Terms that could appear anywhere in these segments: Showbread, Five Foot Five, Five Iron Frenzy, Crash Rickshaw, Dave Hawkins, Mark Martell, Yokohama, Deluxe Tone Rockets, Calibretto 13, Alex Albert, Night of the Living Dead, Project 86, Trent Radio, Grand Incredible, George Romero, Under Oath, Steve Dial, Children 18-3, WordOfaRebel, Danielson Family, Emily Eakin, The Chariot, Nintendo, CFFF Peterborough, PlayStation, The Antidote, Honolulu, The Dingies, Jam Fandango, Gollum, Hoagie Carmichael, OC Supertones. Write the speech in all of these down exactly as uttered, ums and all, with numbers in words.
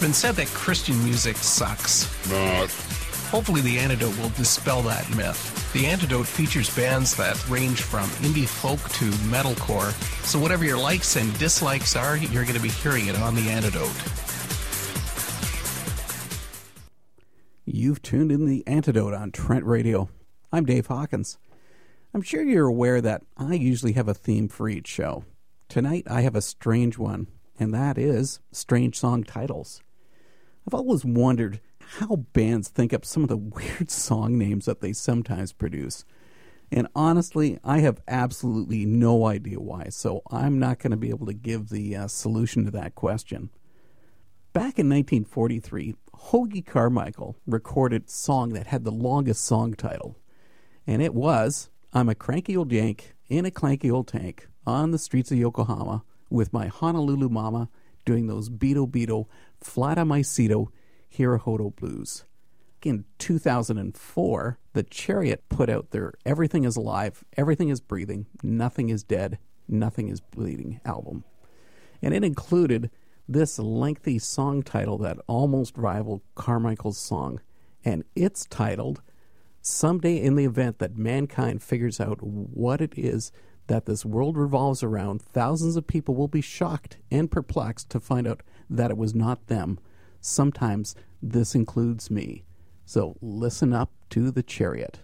It's been said that Christian music sucks. Not. Hopefully The Antidote will dispel that myth. The Antidote features bands that range from indie folk to metalcore, so whatever your likes and dislikes are, you're going to be hearing it on The Antidote. You've tuned in The Antidote on Trent Radio. I'm Dave Hawkins. I'm sure you're aware that I usually have a theme for each show. Tonight I have a strange one, and that is strange song titles. I've always wondered how bands think up some of the weird song names that they sometimes produce. And honestly, I have absolutely no idea why, so I'm not going to be able to give the uh, solution to that question. Back in nineteen forty-three, Hoagie Carmichael recorded a song that had the longest song title, and it was I'm a Cranky Old Yank in a Clanky Old Tank on the streets of Yokohama with my Honolulu Mama doing those Beto Beto, Flat on My Seato, Hirohodo Blues. In two thousand four, The Chariot put out their Everything is Alive, Everything is Breathing, Nothing is Dead, Nothing is Bleeding album, and it included this lengthy song title that almost rivaled Carmichael's song, and it's titled Someday in the Event That Mankind Figures Out What It Is That This World Revolves Around, thousands of people will be shocked and perplexed to find out that it was not them. Sometimes this includes me. So listen up to The Chariot.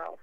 Out.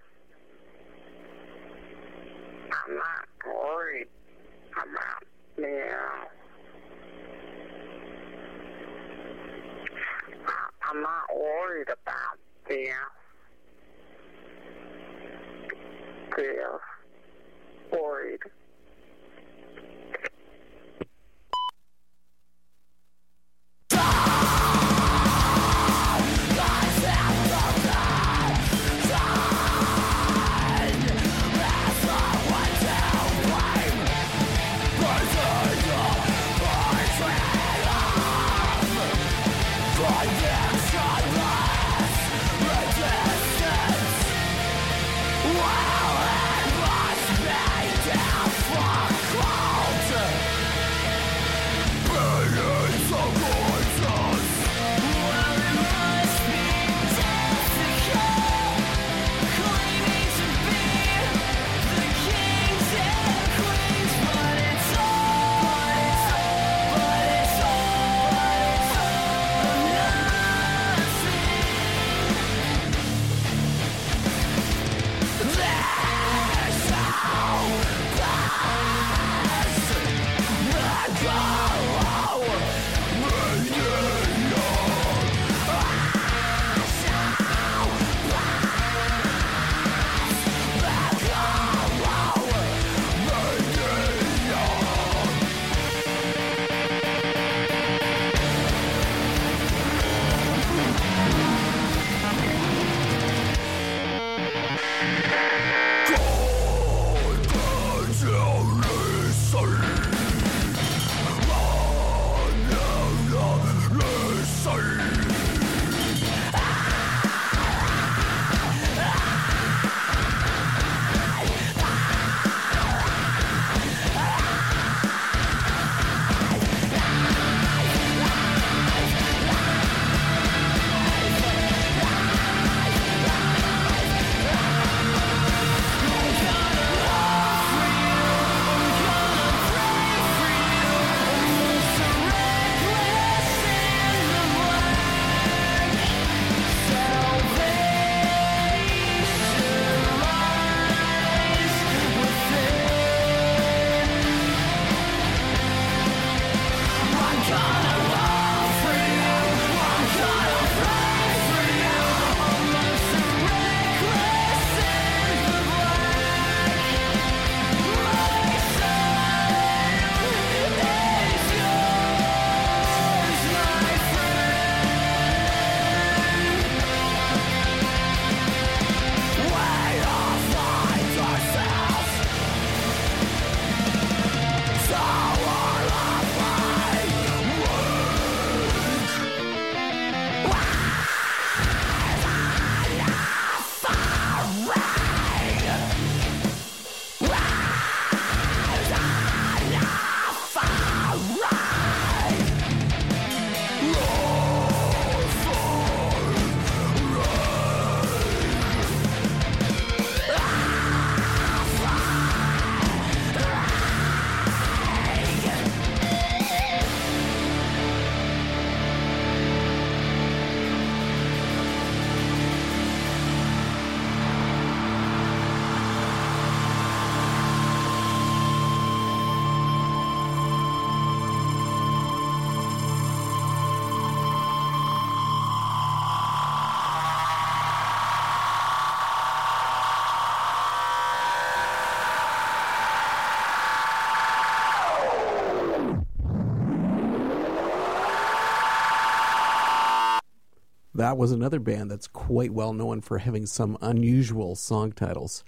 That was another band that's quite well known for having some unusual song titles.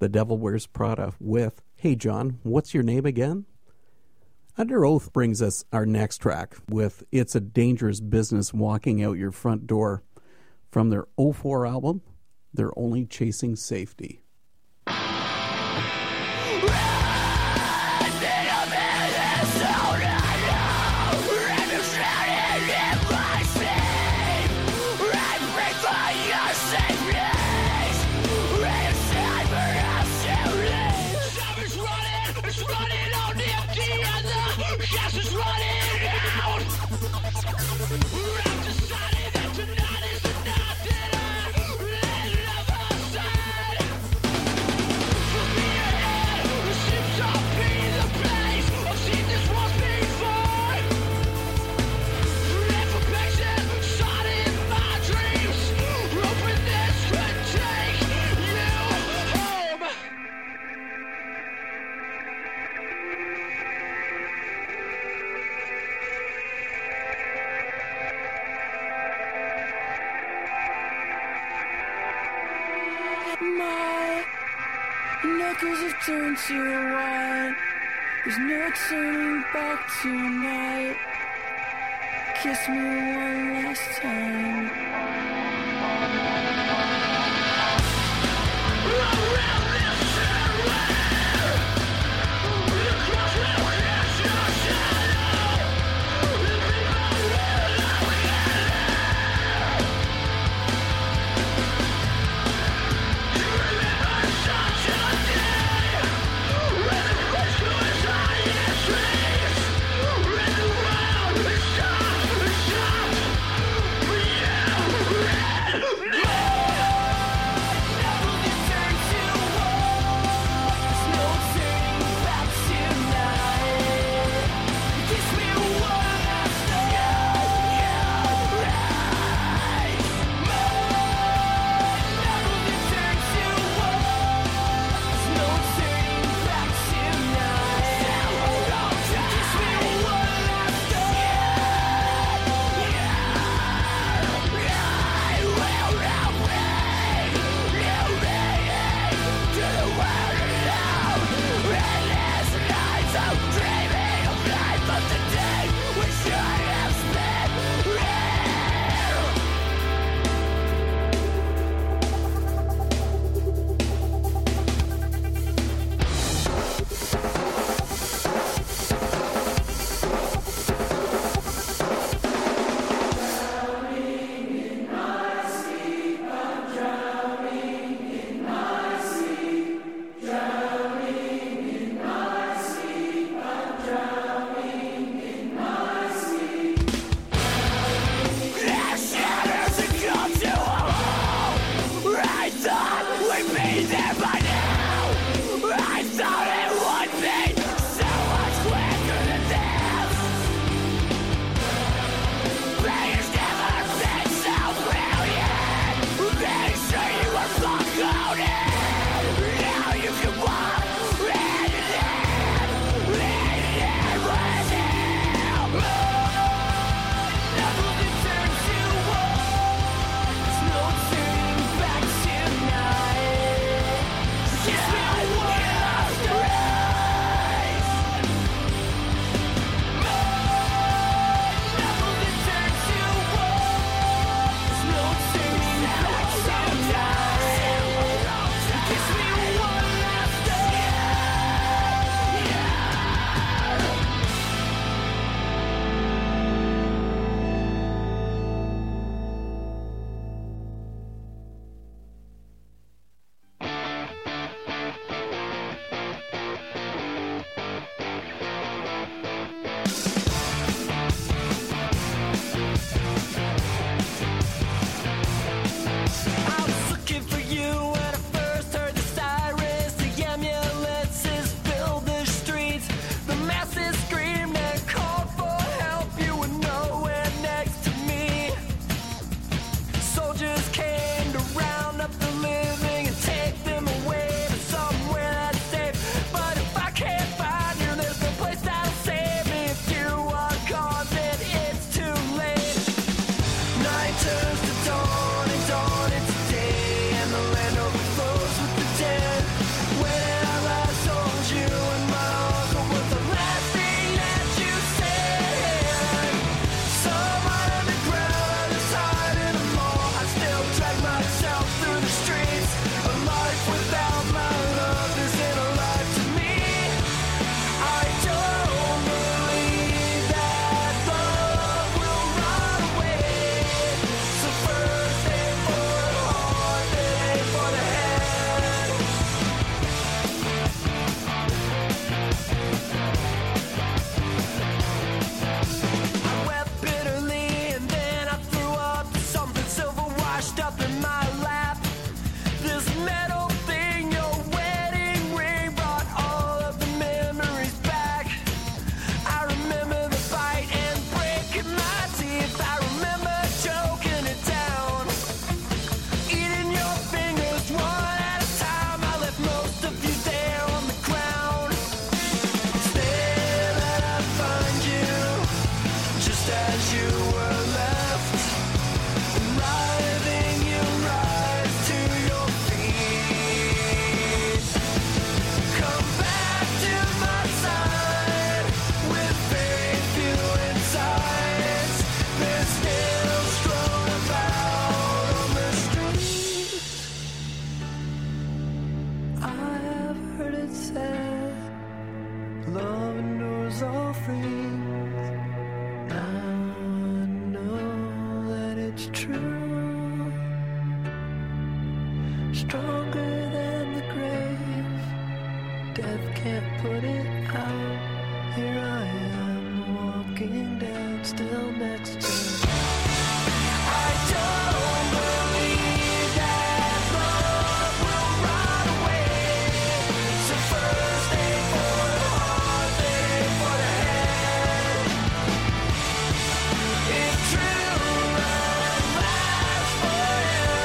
The Devil Wears Prada with Hey John, What's Your Name Again? Under Oath brings us our next track with It's a Dangerous Business Walking Out Your Front Door from their oh four album, They're Only Chasing Safety. Turn to white, there's no turning back tonight. Kiss me one last time. all things. I know that it's true. Stronger than the grave, death can't put it out. Here I am walking down, still next to you. I don't believe that love will run away. It's a first day for the heart, day for the head. If true love lasts forever,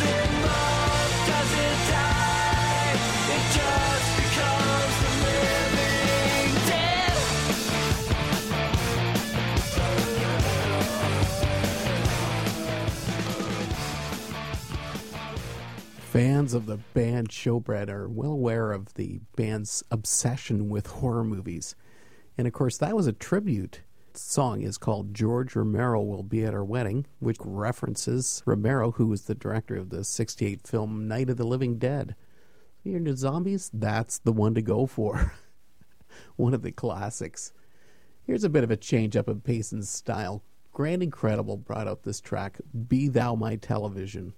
then love doesn't die. It just becomes the living dead. Fans of the band Showbread are well aware of the band's obsession with horror movies. And of course, that was a tribute. The song is called George Romero Will Be at Our Wedding, which references Romero, who was the director of the sixty-eight film Night of the Living Dead. You're into zombies? That's the one to go for. One of the classics. Here's a bit of a change up of pace and style. Grand Incredible brought out this track, Be Thou My Television.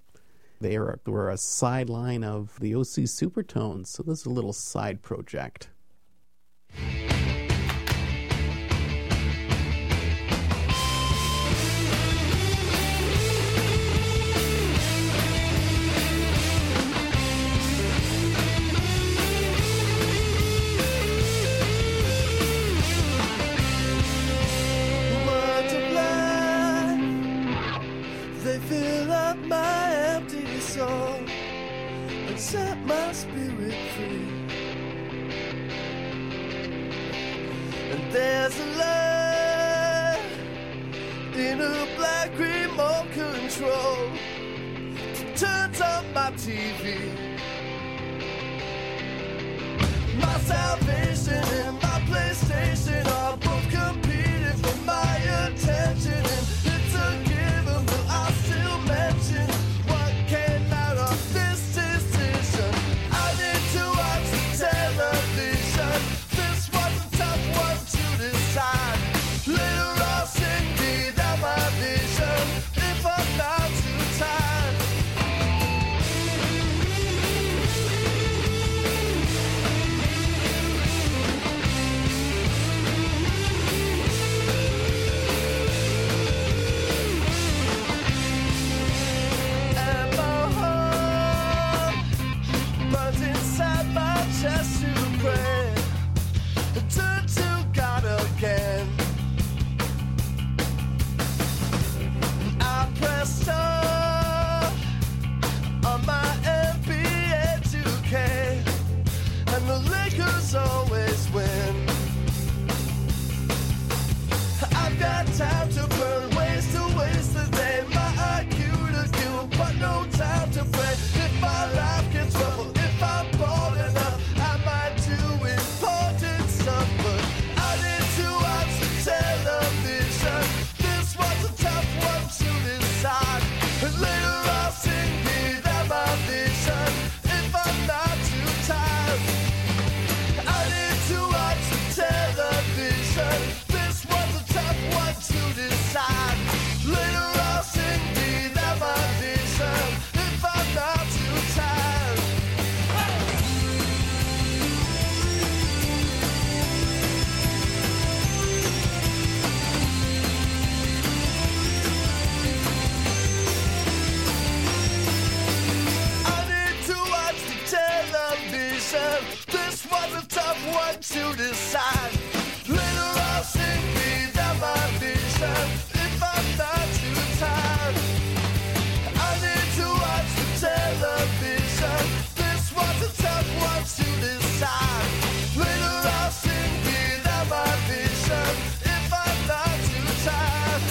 They were, were a sideline of the O C Supertones, so this is a little side project. Words of life, they fill up my empty soul and set my spirit free. And there's a light in a black remote control that turns on my T V. My salvation and my PlayStation are both competing for my attention, and it's a given that I still mention what came out of this decision. I need to watch the television. This was the tough one to decide. Little lost indeed, that my vision. If I'm not too tired. And my heart burns inside my chest to pray and turn to God again. I pressed on on my M B A two K, and the Lakers always win. I've got time to burn, ways to waste the day. My I Q to do, but no time to play. If my life gets trouble, if I'm bold enough, I might do important stuff. But I need to watch the television. This was a tough one to decide. And later I'll sing me that my vision. If I'm not too tired, I need to watch the television. This was a tough one to decide. Later I'll sing me that my vision. If I'm not too tired. I need to watch the television. This was a tough one to decide. Later I'll sing me that my vision. If I'm not too tired, I need to watch the television. This was a tough one to decide. Later I'll sing me that my vision. If I'm not too tired.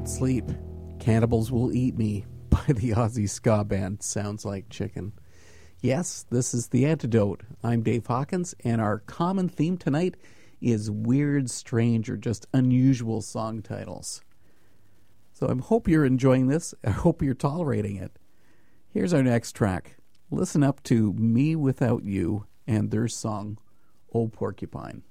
Can't Sleep, Cannibals Will Eat Me by the Aussie ska band Sounds Like Chicken. Yes, this is The Antidote. I'm Dave Hawkins, and our common theme tonight is weird, strange, or just unusual song titles. So I hope you're enjoying this. I hope you're tolerating it. Here's our next track. Listen up to Me Without You and their song, Oh Porcupine.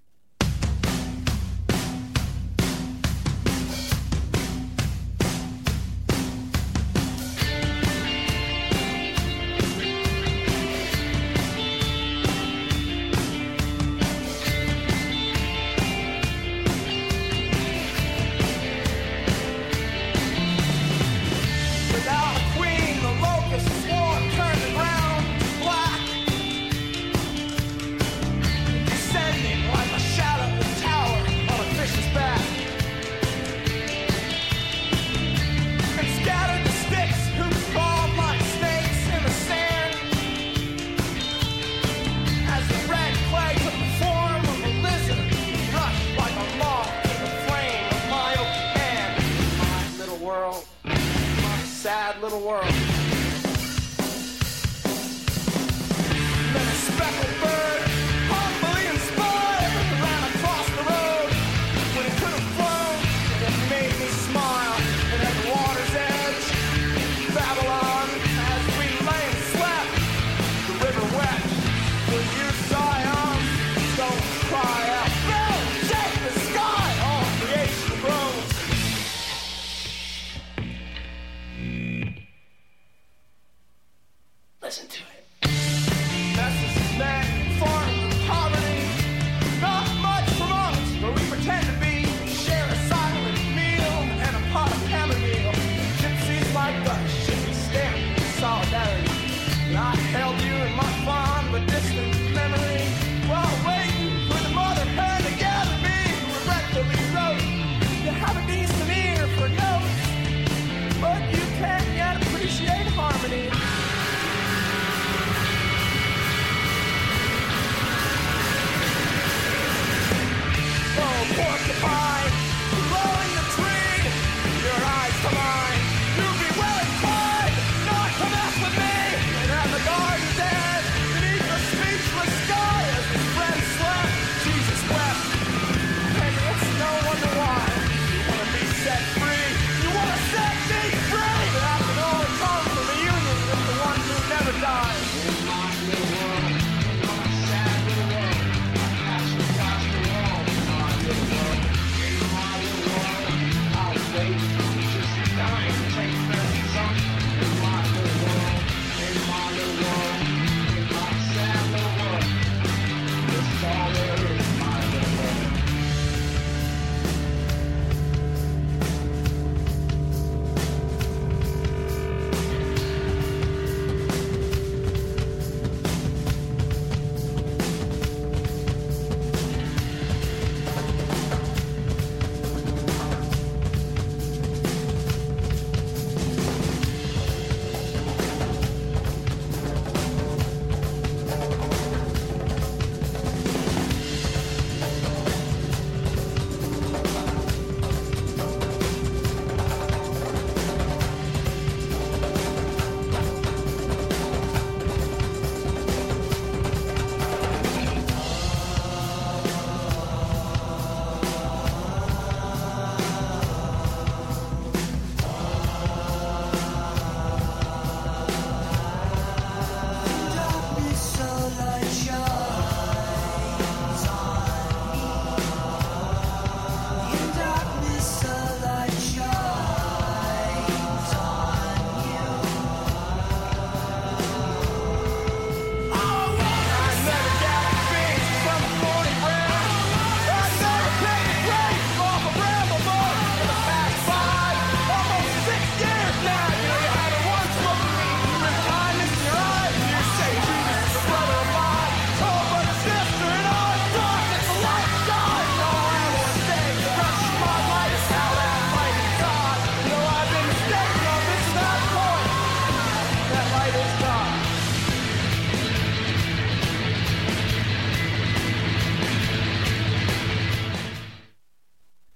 Listen to it. That's the snack.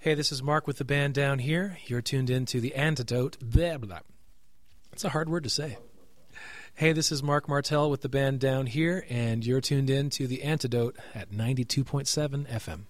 Hey, this is Mark with the band down here. You're tuned in to The Antidote. Blah, blah. It's a hard word to say. Hey, this is Mark Martell with the band down here, and you're tuned in to The Antidote at ninety-two point seven F M.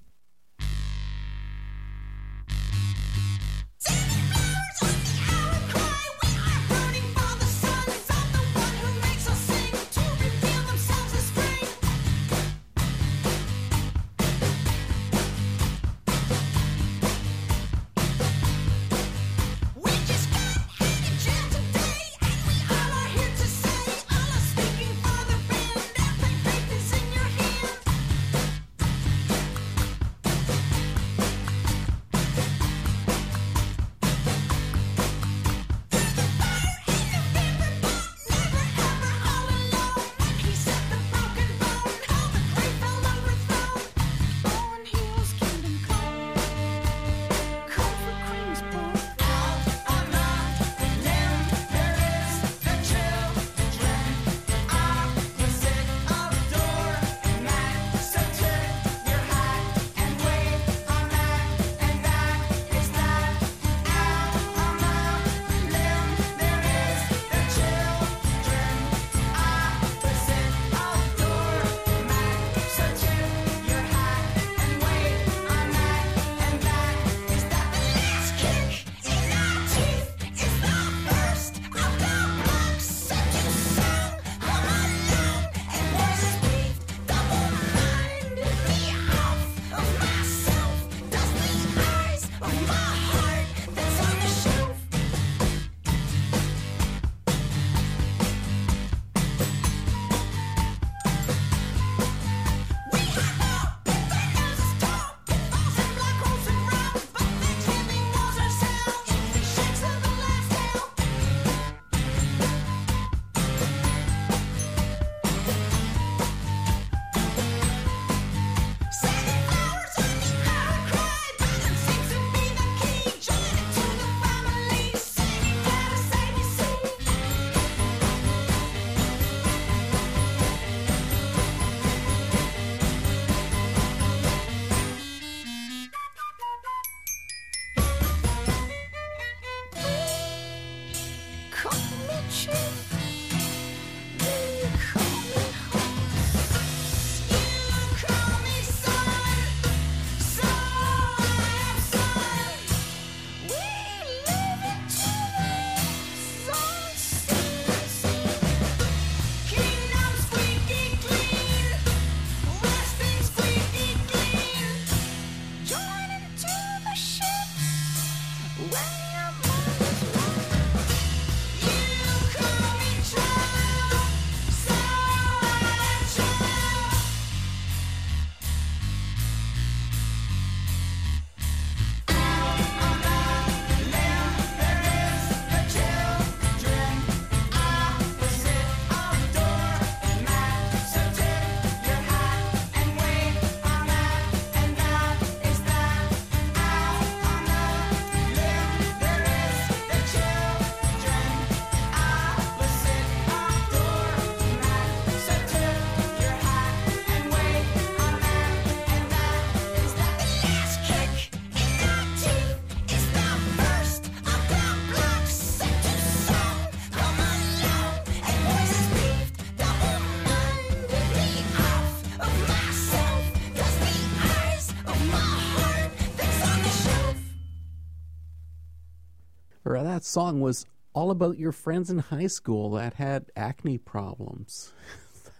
That song was all about your friends in high school that had acne problems.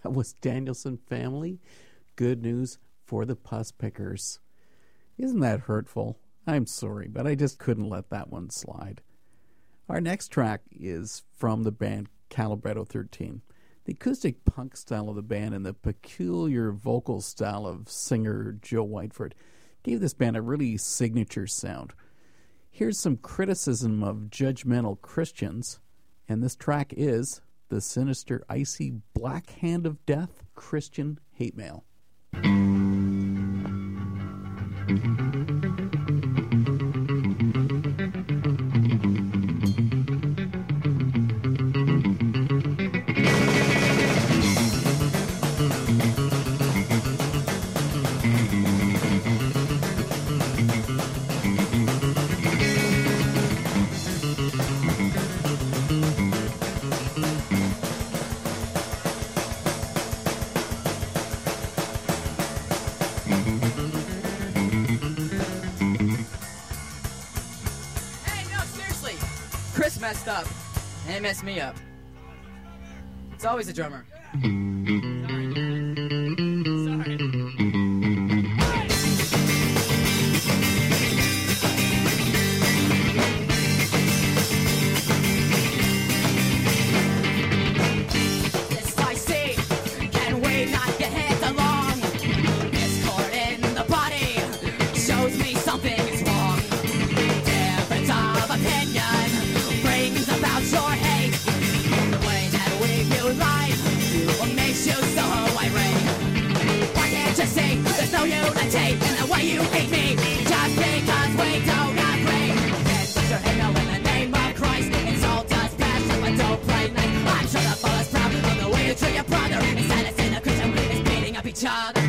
That was Danielson Family. Good news for the pus pickers. Isn't that hurtful? I'm sorry, but I just couldn't let that one slide. Our next track is from the band Calibretto thirteen. The acoustic punk style of the band and the peculiar vocal style of singer Joe Whiteford gave this band a really signature sound. Here's some criticism of judgmental Christians, and this track is the sinister, icy black hand of death, Christian hate mail. Chris messed up, and it messed me up. It's always a drummer. Sorry. Sorry. Unity in the way you hate me, just because we don't agree. Then put your hand out in the name of Christ. Insult us, bash us, but don't play nice. I'm sure the fall is proud of the way you treat your brother. Instead of sin, a Christian is beating up each other.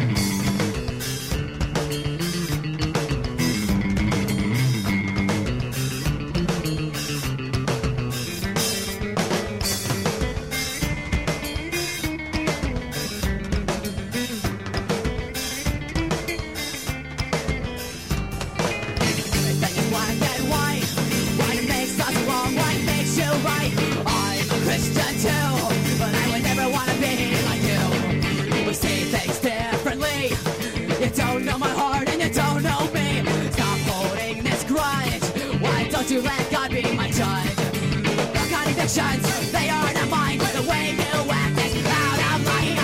You let God be my judge. I've got evictions, they are not mine. But the way you act is out of line.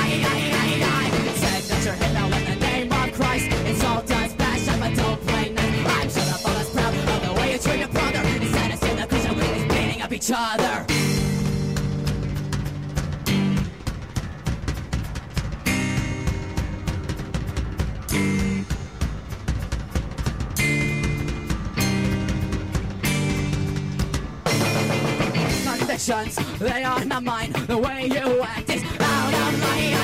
Said that you're hit now in the name of Christ. Insult us, bash up, but don't play nice. I'm sure the fall is proud of the way you treat your brother. Instead of sin, the Christian we is beating up each other. They are not mine. The way you act is out of line.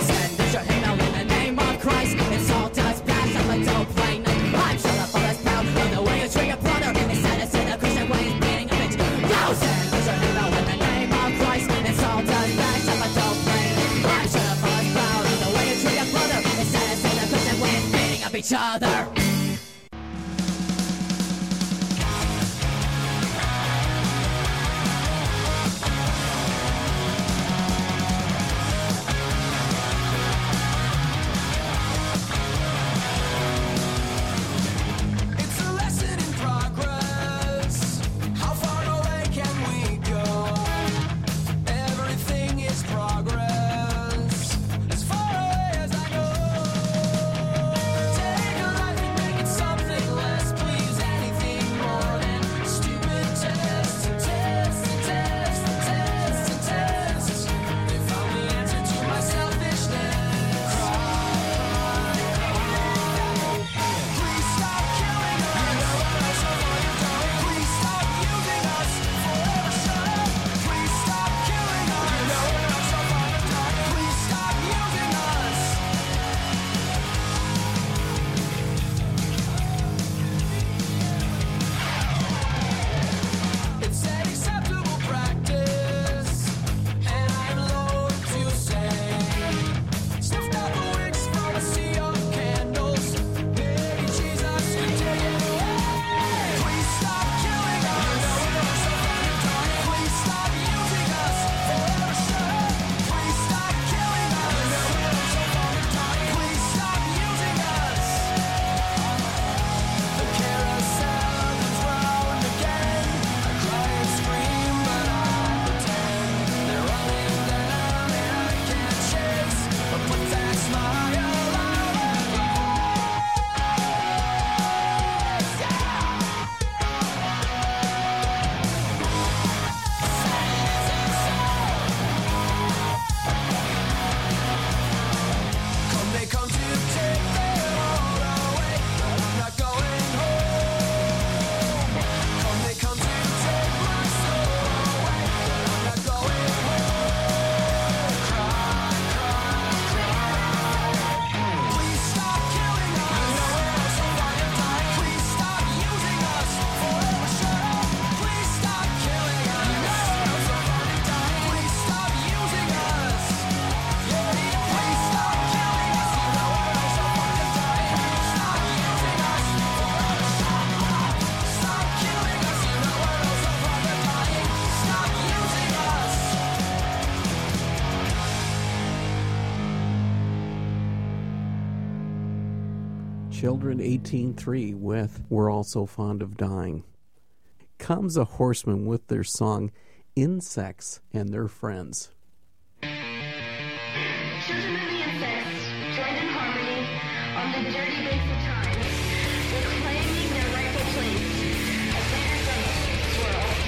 Send us your hate now in the name of Christ. Insult us, bash up, but don't play nice. I'm sure the fall is proud of the way you treat your brother. Instead of sin, the Christian way is beating a bitch. Yo, send us your hate now in the name of Christ. Insult us, bash up, but don't play nice. I'm sure the fall is proud of the way you treat your brother. Instead of sin, the Christian way is beating up each other. Progress as far away as I go. Take a life and Children eighteen three with We're All So Fond of Dying. Comes a Horseman with their song Insects and Their Friends. Children of the Insects joined in harmony on the dirty bits of time, reclaiming their rightful place as the heads of the swirl.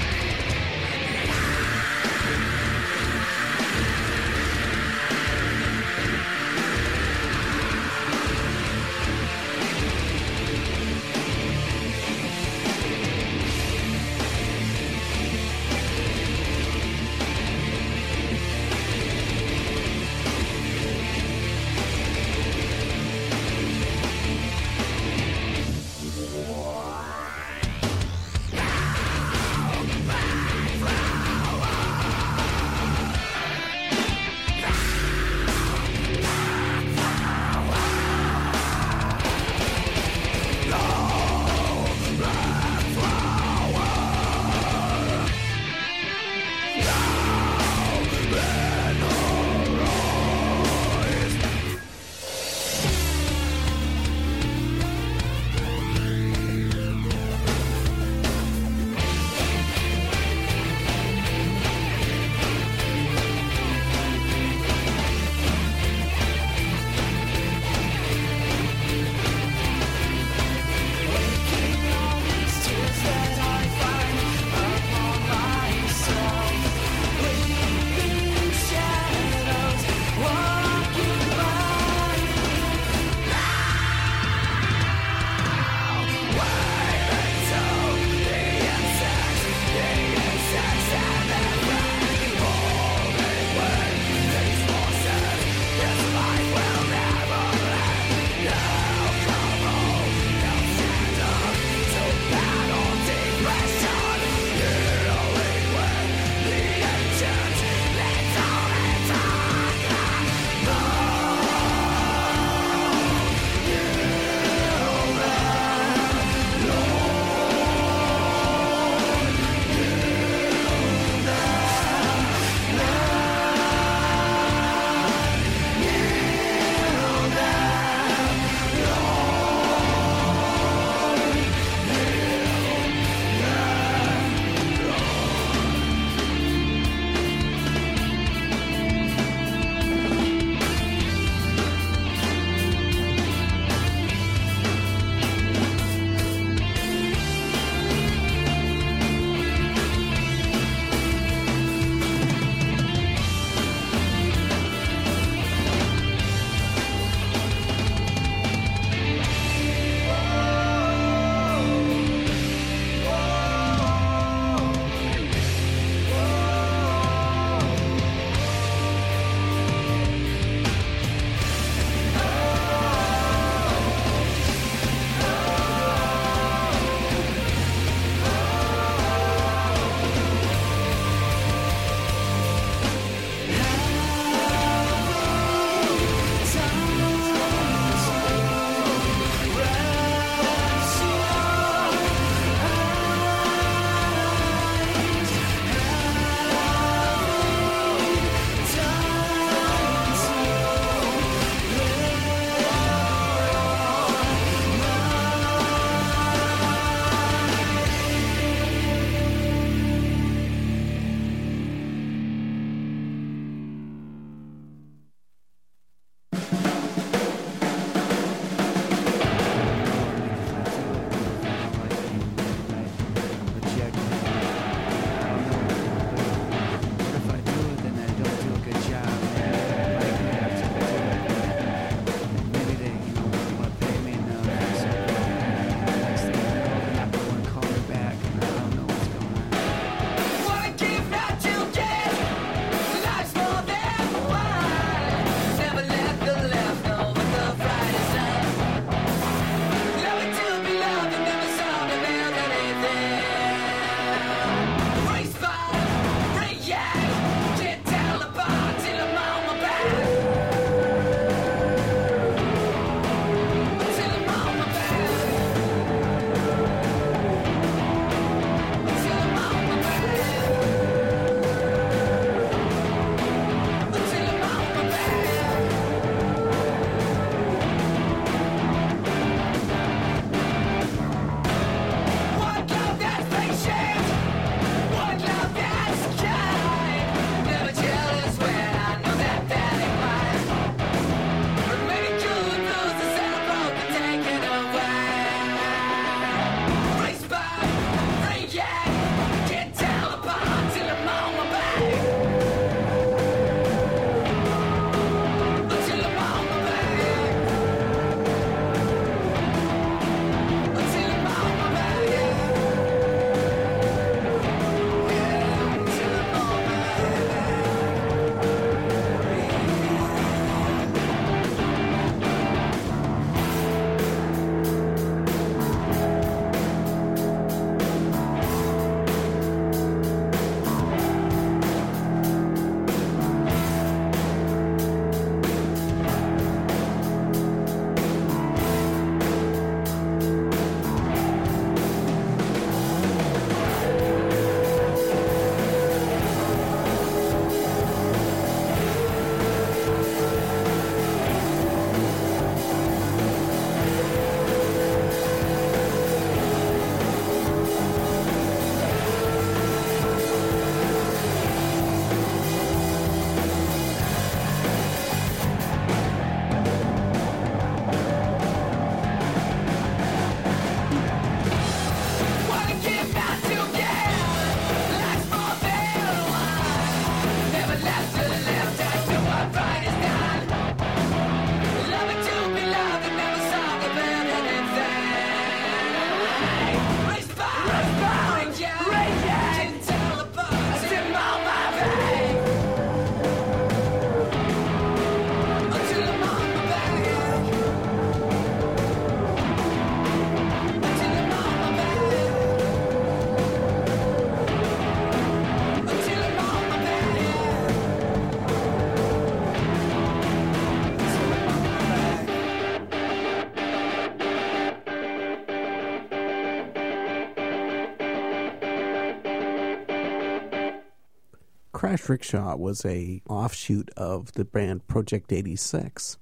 Crash Rickshaw was a offshoot of the band Project eighty-six.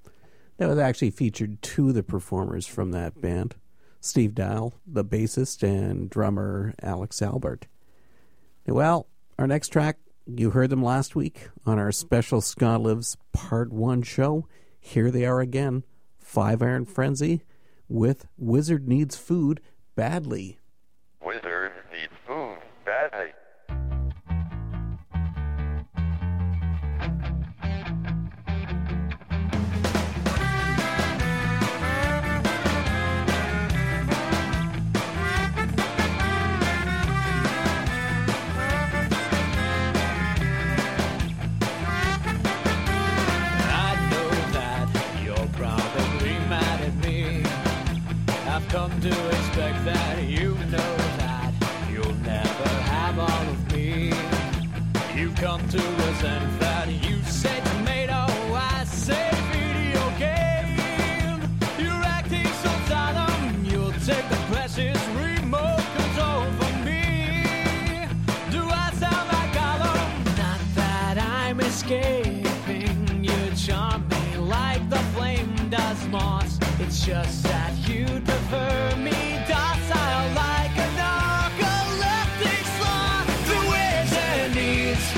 That was actually featured two of the performers from that band, Steve Dial, the bassist, and drummer Alex Albert. Well, our next track, you heard them last week on our special Ska Lives Part one show. Here they are again, Five Iron Frenzy with Wizard Needs Food Badly. Wizard Needs Food Badly. Come to expect that you know that you'll never have all of me. You've come to resent that you said tomato, I say video game. You're acting so solemn, you'll take the precious remote control from me. Do I sound like Gollum? Not that I'm escaping, you charm me like the flame does moss. It's just that you defer me docile like a narcoleptic sloth. The wizard needs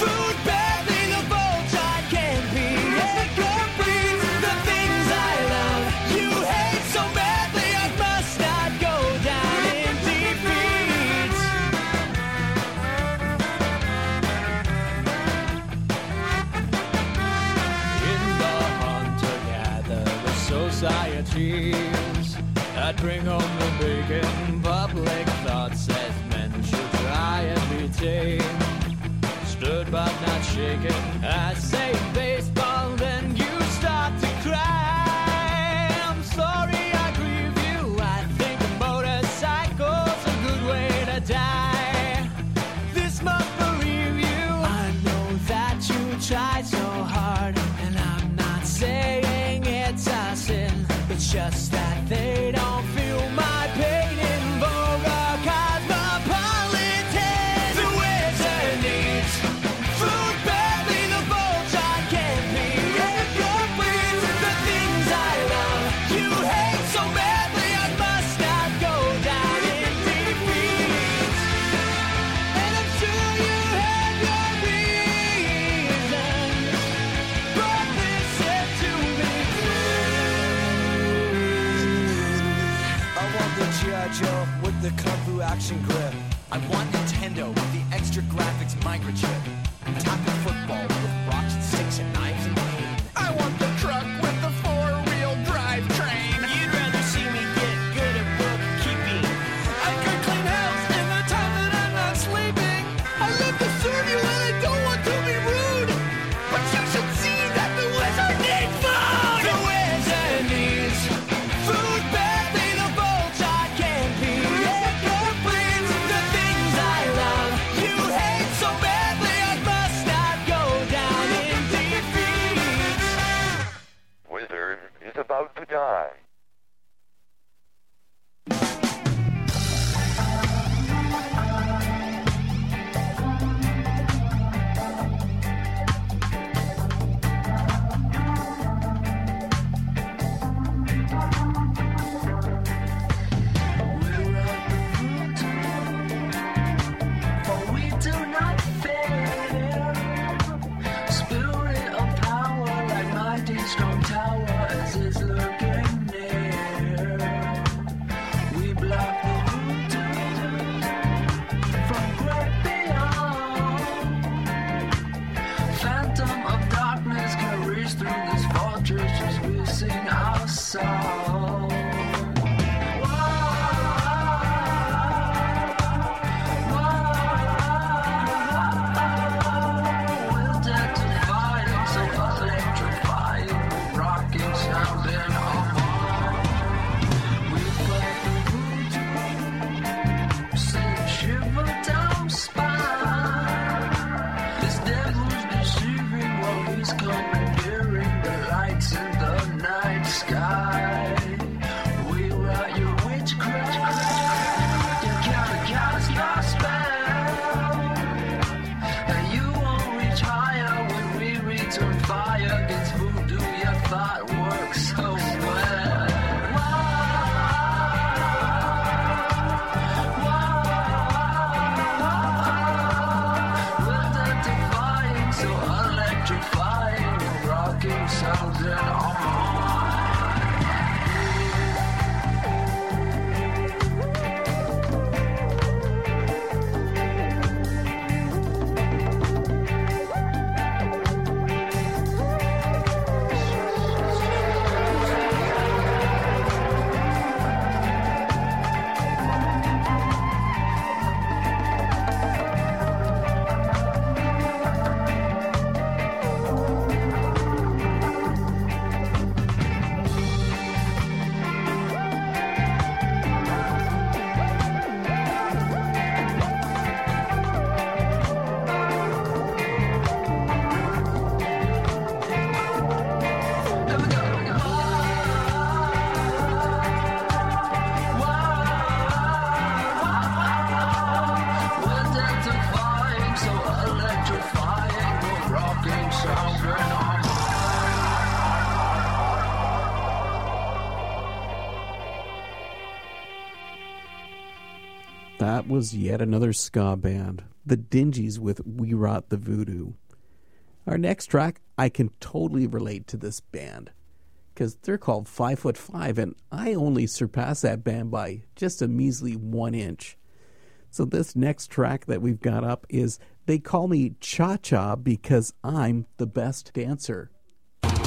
food badly, the bolt I can't be incomplete. The things I love you hate so badly, I must not go down in defeat. In the hunter-gatherer society, I'd bring home the bacon. Public thoughts as men should try and be tame. Stood but not shaken. I say baseball, then you start to cry. I'm sorry I grieve you. I think a motorcycle's a good way to die. This must bereave you. I know that you tried so hard, and I'm not saying it's a sin. It's just that they don't. The Kung Fu action grip. I want Nintendo with the extra graphics microchip. Top of football with rocks and sticks and knives and pain. I want the truck with the four-wheel drive train. You'd rather see me get good at bookkeeping. I could clean house in the time that I'm not sleeping. I live to serve you and I don't want to be rude. But you should see that the wizard needs food. The wizard needs food badly. You hate so badly, I must not go down in defeat. that was yet another ska band, The Dingies with We Rot the Voodoo. Our next track, I can totally relate to this band, because they're called Five Foot Five, and I only surpass that band by just a measly one inch. So this next track that we've got up is They Call Me Cha-Cha Because I'm the Best Dancer. Night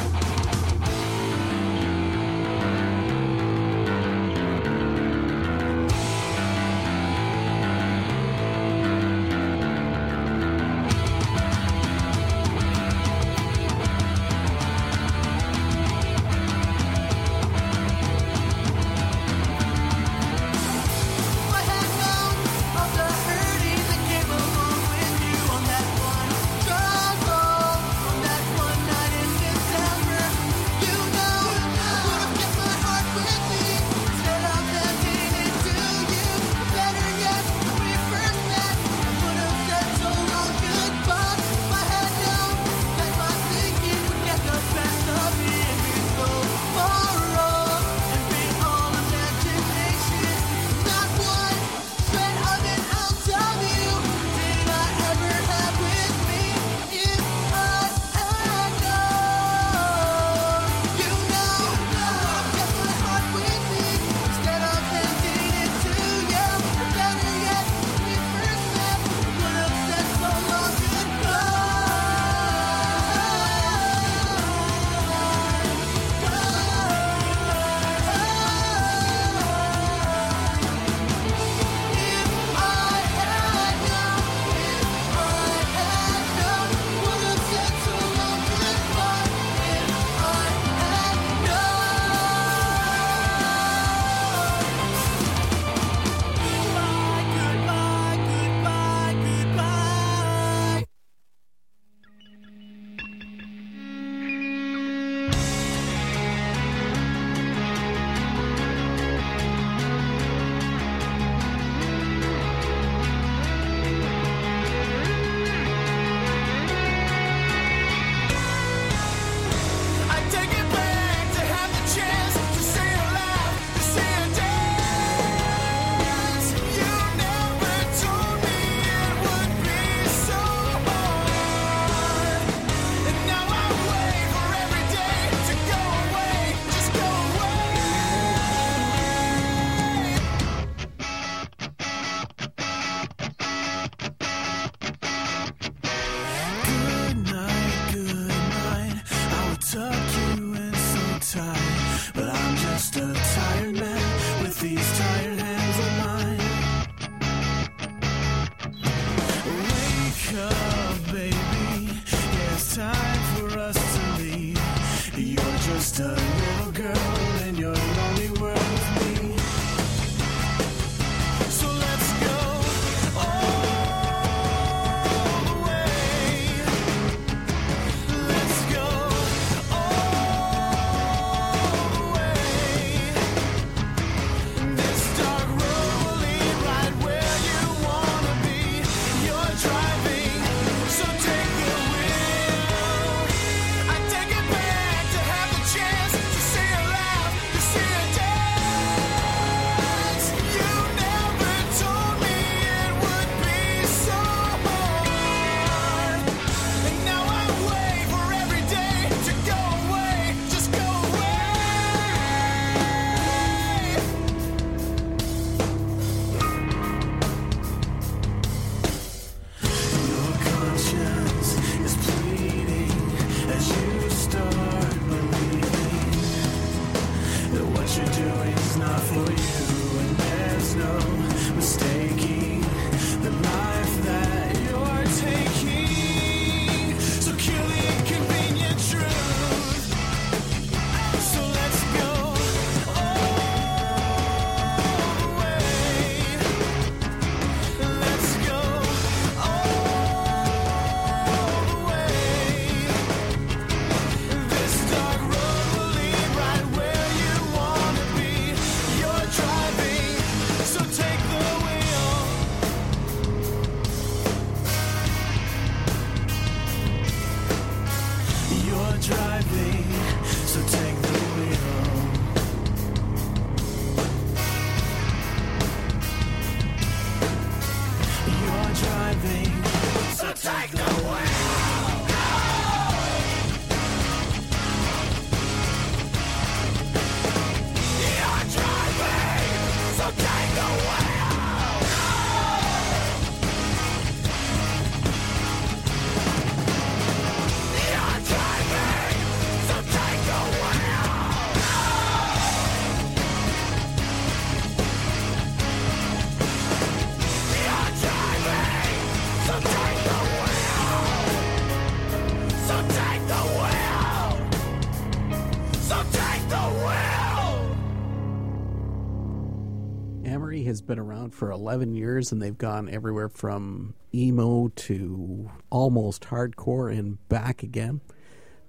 has been around for eleven years, and they've gone everywhere from emo to almost hardcore and back again.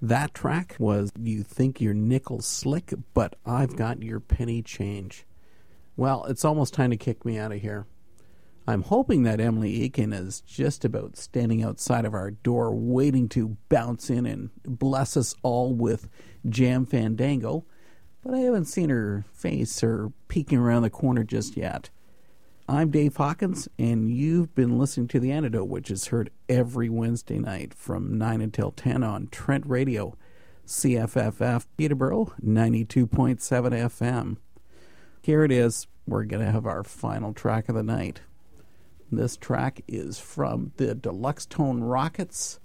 That track was You Think Your Nickel's Slick, But I've Got Your Penny Change. Well, it's almost time to kick me out of here. I'm hoping that Emily Eakin is just about standing outside of our door waiting to bounce in and bless us all with Jam Fandango, but I haven't seen her face or peeking around the corner just yet. I'm Dave Hawkins, and you've been listening to The Antidote, which is heard every Wednesday night from nine until ten on Trent Radio, C F F F Peterborough, ninety-two point seven F M. Here it is. We're going to have our final track of the night. This track is from the Deluxe Tone Rockets.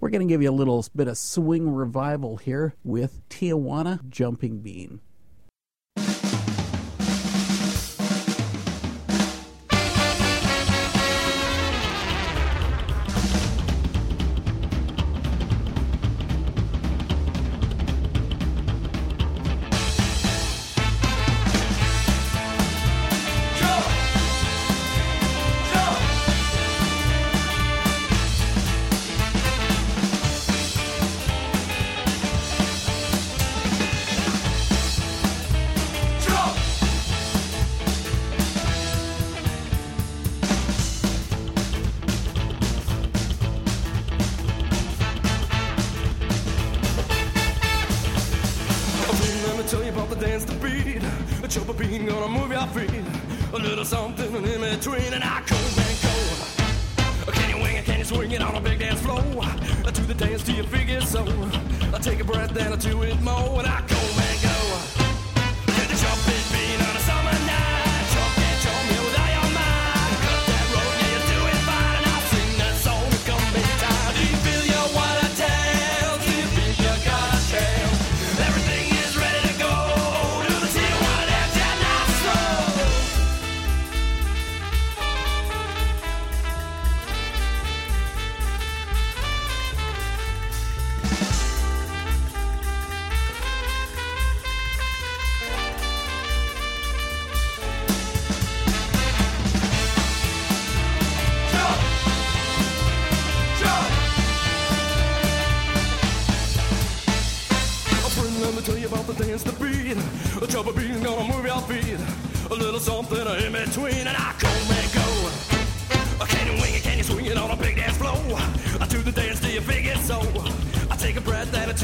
We're going to give you a little bit of swing revival here with Tijuana Jumping Bean. I take a breath, attitude,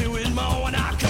and more, and I come.